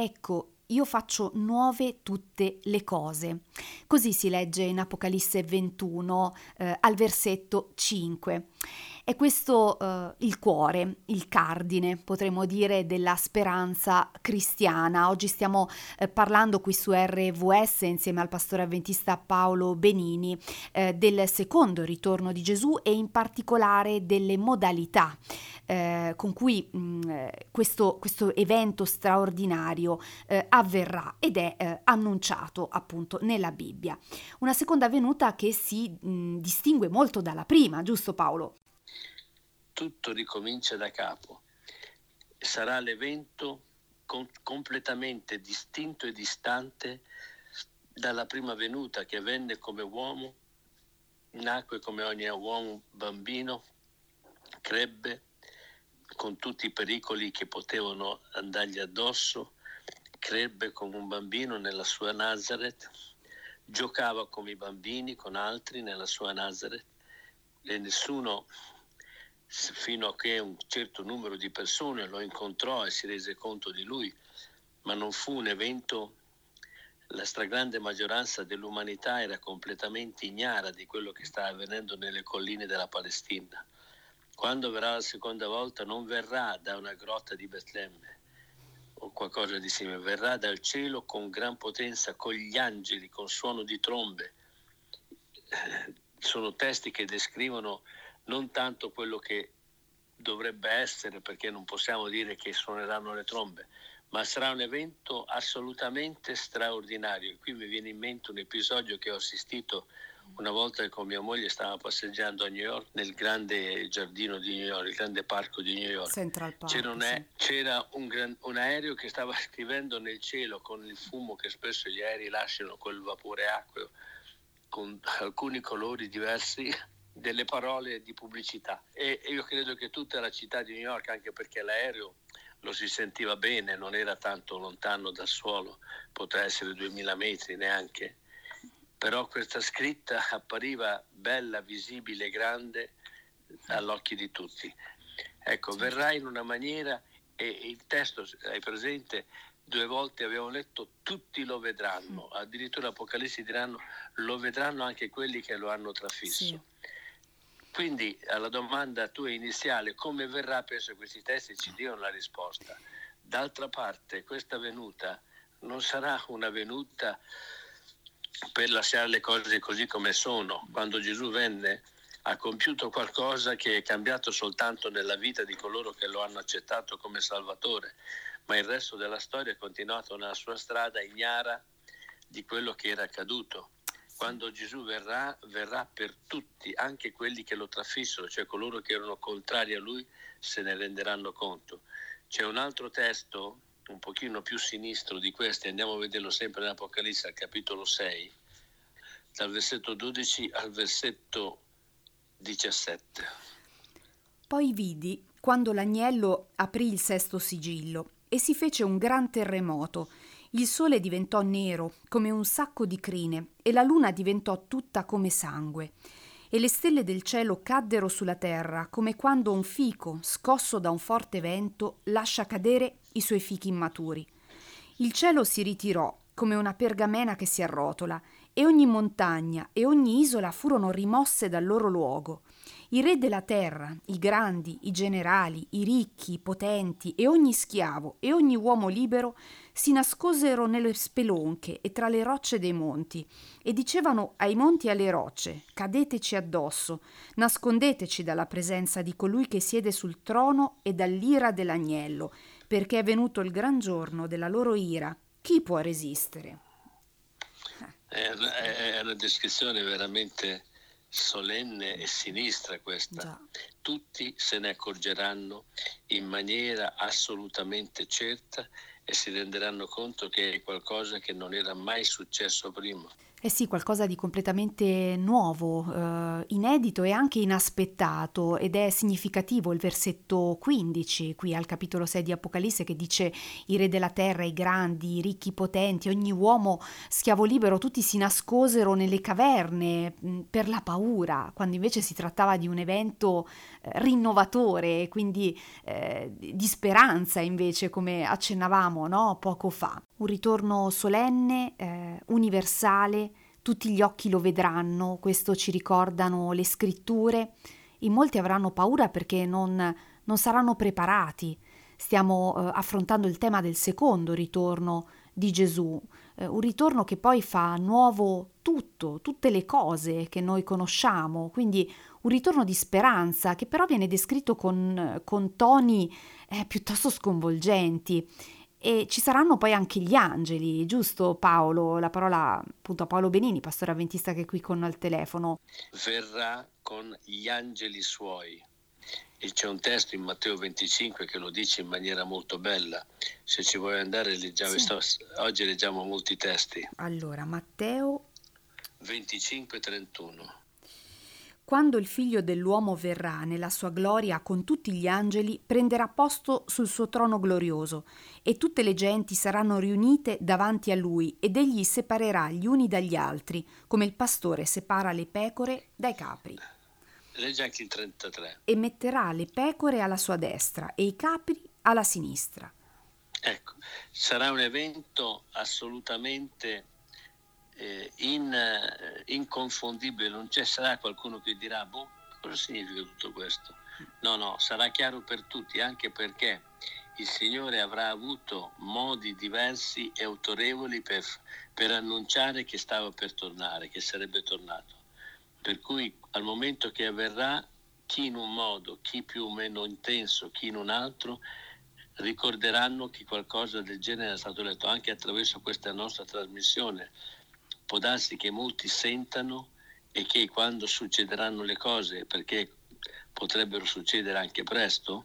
Ecco, io faccio nuove tutte le cose. Così si legge in Apocalisse 21 al versetto 5. È questo il cuore, il cardine, potremmo dire, della speranza cristiana. Oggi stiamo parlando qui su RVS insieme al pastore avventista Paolo Benini del secondo ritorno di Gesù e in particolare delle modalità con cui questo evento straordinario avverrà ed è annunciato appunto nella Bibbia. Una seconda venuta che si distingue molto dalla prima, giusto Paolo? Tutto ricomincia da capo. Sarà l'evento completamente distinto e distante dalla prima venuta, che venne come uomo, nacque come ogni uomo bambino, crebbe con tutti i pericoli che potevano andargli addosso, crebbe come un bambino nella sua Nazareth, giocava come i bambini con altri nella sua Nazareth e nessuno, fino a che un certo numero di persone lo incontrò e si rese conto di lui, ma non fu un evento, la stragrande maggioranza dell'umanità era completamente ignara di quello che stava avvenendo nelle colline della Palestina. Quando verrà la seconda volta non verrà da una grotta di Betlemme o qualcosa di simile, verrà dal cielo con gran potenza, con gli angeli, con suono di trombe. Sono testi che descrivono non tanto quello che dovrebbe essere, perché non possiamo dire che suoneranno le trombe, ma sarà un evento assolutamente straordinario. E qui mi viene in mente un episodio che ho assistito una volta che con mia moglie stava passeggiando a New York, nel grande giardino di New York, il grande parco di New York. Central Park, c'era un aereo che stava scrivendo nel cielo con il fumo che spesso gli aerei lasciano, quel vapore acqueo, con alcuni colori diversi, delle parole di pubblicità, e io credo che tutta la città di New York, anche perché l'aereo lo si sentiva bene, non era tanto lontano dal suolo, poteva essere 2000 metri neanche, però questa scritta appariva bella, visibile, grande all'occhio di tutti. Ecco, sì. Verrà in una maniera, e il testo, hai presente, 2 volte abbiamo letto, tutti lo vedranno, addirittura Apocalisse diranno lo vedranno anche quelli che lo hanno trafisso. Sì. Quindi alla domanda tua iniziale, come verrà, penso che questi testi ci diano la risposta. D'altra parte, questa venuta non sarà una venuta per lasciare le cose così come sono. Quando Gesù venne, ha compiuto qualcosa che è cambiato soltanto nella vita di coloro che lo hanno accettato come Salvatore, ma il resto della storia è continuato nella sua strada ignara di quello che era accaduto. Quando Gesù verrà per tutti, anche quelli che lo trafissero, cioè coloro che erano contrari a lui se ne renderanno conto. C'è un altro testo, un pochino più sinistro di questi, andiamo a vederlo sempre nell'Apocalisse, al capitolo 6, dal versetto 12 al versetto 17. Poi vidi quando l'agnello aprì il 6° sigillo e si fece un gran terremoto. Il sole diventò nero come un sacco di crine e la luna diventò tutta come sangue e le stelle del cielo caddero sulla terra come quando un fico, scosso da un forte vento, lascia cadere i suoi fichi immaturi. Il cielo si ritirò come una pergamena che si arrotola e ogni montagna e ogni isola furono rimosse dal loro luogo. I re della terra, i grandi, i generali, i ricchi, i potenti e ogni schiavo e ogni uomo libero si nascosero nelle spelonche e tra le rocce dei monti e dicevano ai monti e alle rocce: cadeteci addosso, nascondeteci dalla presenza di colui che siede sul trono e dall'ira dell'agnello, perché è venuto il gran giorno della loro ira. Chi può resistere? È una descrizione veramente solenne e sinistra questa. Già. Tutti se ne accorgeranno in maniera assolutamente certa e si renderanno conto che è qualcosa che non era mai successo prima. Eh sì, qualcosa di completamente nuovo, inedito e anche inaspettato, ed è significativo il versetto 15 qui al capitolo 6 di Apocalisse, che dice: i re della terra, i grandi, i ricchi, i potenti, ogni uomo schiavo libero, tutti si nascosero nelle caverne per la paura, quando invece si trattava di un evento rinnovatore, quindi di speranza invece, come accennavamo, no? Poco fa. Un ritorno solenne, universale, tutti gli occhi lo vedranno, questo ci ricordano le scritture. In molti avranno paura perché non saranno preparati. Stiamo affrontando il tema del secondo ritorno di Gesù, un ritorno che poi fa nuovo tutto, tutte le cose che noi conosciamo, quindi un ritorno di speranza che però viene descritto con toni piuttosto sconvolgenti. E ci saranno poi anche gli angeli, giusto Paolo? La parola appunto a Paolo Benini, pastore avventista che è qui con al telefono. Verrà con gli angeli suoi. E c'è un testo in Matteo 25 che lo dice in maniera molto bella. Se ci vuoi andare, leggiamo, sì. Oggi leggiamo molti testi. Allora, Matteo 25:31. Quando il figlio dell'uomo verrà nella sua gloria con tutti gli angeli, prenderà posto sul suo trono glorioso, e tutte le genti saranno riunite davanti a lui, ed egli separerà gli uni dagli altri, come il pastore separa le pecore dai capri. Leggi anche il 33. E metterà le pecore alla sua destra e i capri alla sinistra. Ecco, sarà un evento assolutamente inconfondibile, non ci sarà qualcuno che dirà cosa significa tutto questo. No, sarà chiaro per tutti, anche perché il Signore avrà avuto modi diversi e autorevoli per annunciare che stava per tornare, che sarebbe tornato. Per cui al momento che avverrà, chi in un modo, chi più o meno intenso, chi in un altro, ricorderanno che qualcosa del genere è stato detto anche attraverso questa nostra trasmissione. Può darsi che molti sentano e che quando succederanno le cose, perché potrebbero succedere anche presto,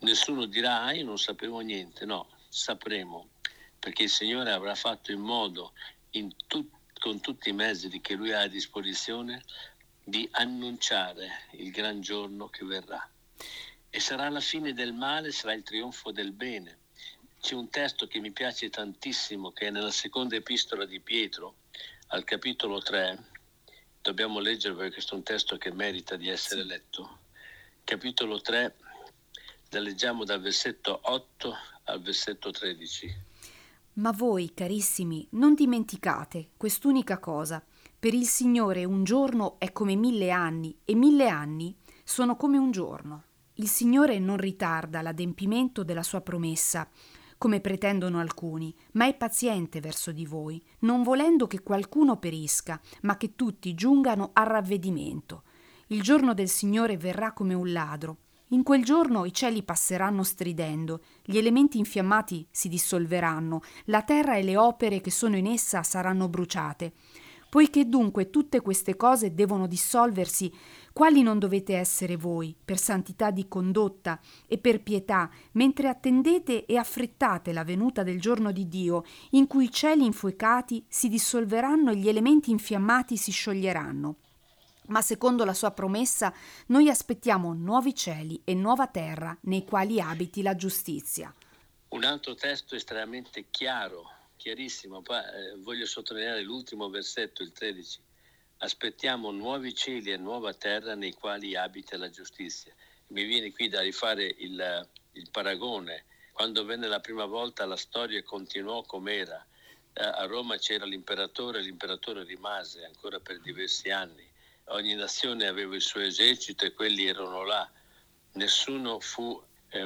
nessuno dirà io non sapevo niente. No, sapremo, perché il Signore avrà fatto in modo, con tutti i mezzi che Lui ha a disposizione, di annunciare il gran giorno che verrà. E sarà la fine del male, sarà il trionfo del bene. C'è un testo che mi piace tantissimo, che è nella seconda epistola di Pietro, al capitolo 3, dobbiamo leggere perché questo è un testo che merita di essere letto. Capitolo 3, la leggiamo dal versetto 8 al versetto 13. Ma voi, carissimi, non dimenticate quest'unica cosa. Per il Signore un giorno è come 1000 anni, e 1000 anni sono come un giorno. Il Signore non ritarda l'adempimento della sua promessa, come pretendono alcuni, ma è paziente verso di voi, non volendo che qualcuno perisca, ma che tutti giungano al ravvedimento. Il giorno del Signore verrà come un ladro. In quel giorno i cieli passeranno stridendo, gli elementi infiammati si dissolveranno, la terra e le opere che sono in essa saranno bruciate. Poiché dunque tutte queste cose devono dissolversi, quali non dovete essere voi, per santità di condotta e per pietà, mentre attendete e affrettate la venuta del giorno di Dio, in cui i cieli infuocati si dissolveranno e gli elementi infiammati si scioglieranno. Ma secondo la sua promessa, noi aspettiamo nuovi cieli e nuova terra, nei quali abiti la giustizia. Un altro testo estremamente chiarissimo, voglio sottolineare l'ultimo versetto, il 13. Aspettiamo nuovi cieli e nuova terra nei quali abita la giustizia. Mi viene qui da rifare il paragone. Quando venne la prima volta la storia continuò com'era. A Roma c'era l'imperatore rimase ancora per diversi anni. Ogni nazione aveva il suo esercito e quelli erano là. Nessuno fu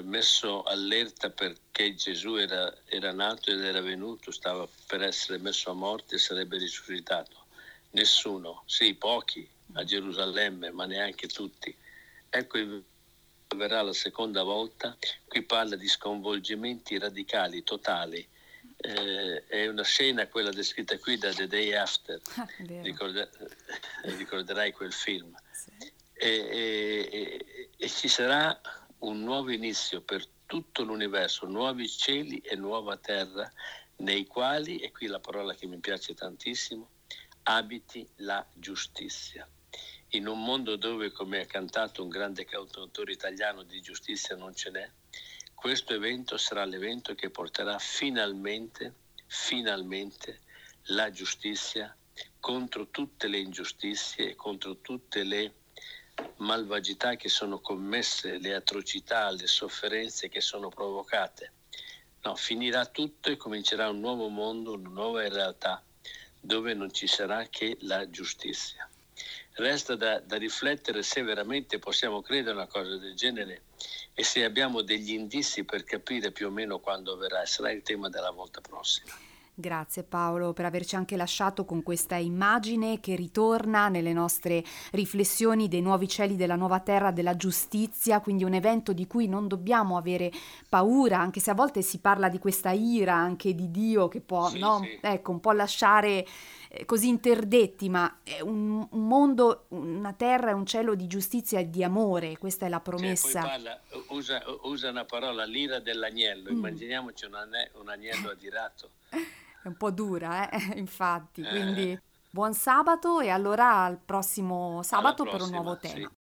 messo allerta perché Gesù era nato ed era venuto, stava per essere messo a morte e sarebbe risuscitato. Nessuno, sì, pochi a Gerusalemme, ma neanche tutti. Ecco, verrà la seconda volta. Qui parla di sconvolgimenti radicali, totali. È una scena, quella descritta qui da The Day After. Ricorderai quel film. Sì. E ci sarà un nuovo inizio per tutto l'universo, nuovi cieli e nuova terra, nei quali, e qui la parola che mi piace tantissimo, abiti la giustizia. In un mondo dove, come ha cantato un grande cantautore italiano, di giustizia non ce n'è, questo evento sarà l'evento che porterà finalmente la giustizia contro tutte le ingiustizie, contro tutte le malvagità che sono commesse, le atrocità, le sofferenze che sono provocate. No, finirà tutto e comincerà un nuovo mondo, una nuova realtà dove non ci sarà che la giustizia. Resta da riflettere se veramente possiamo credere a una cosa del genere e se abbiamo degli indizi per capire più o meno quando avverrà. Sarà il tema della volta prossima. Grazie Paolo per averci anche lasciato con questa immagine che ritorna nelle nostre riflessioni dei nuovi cieli, della nuova terra, della giustizia, quindi un evento di cui non dobbiamo avere paura, anche se a volte si parla di questa ira anche di Dio che può ecco, un po' lasciare così interdetti, ma è un mondo, una terra e un cielo di giustizia e di amore, questa è la promessa. Poi usa una parola, l'ira dell'agnello, immaginiamoci un agnello adirato. È un po' dura, infatti. Quindi buon sabato e allora al prossimo sabato per un nuovo tema. Sì.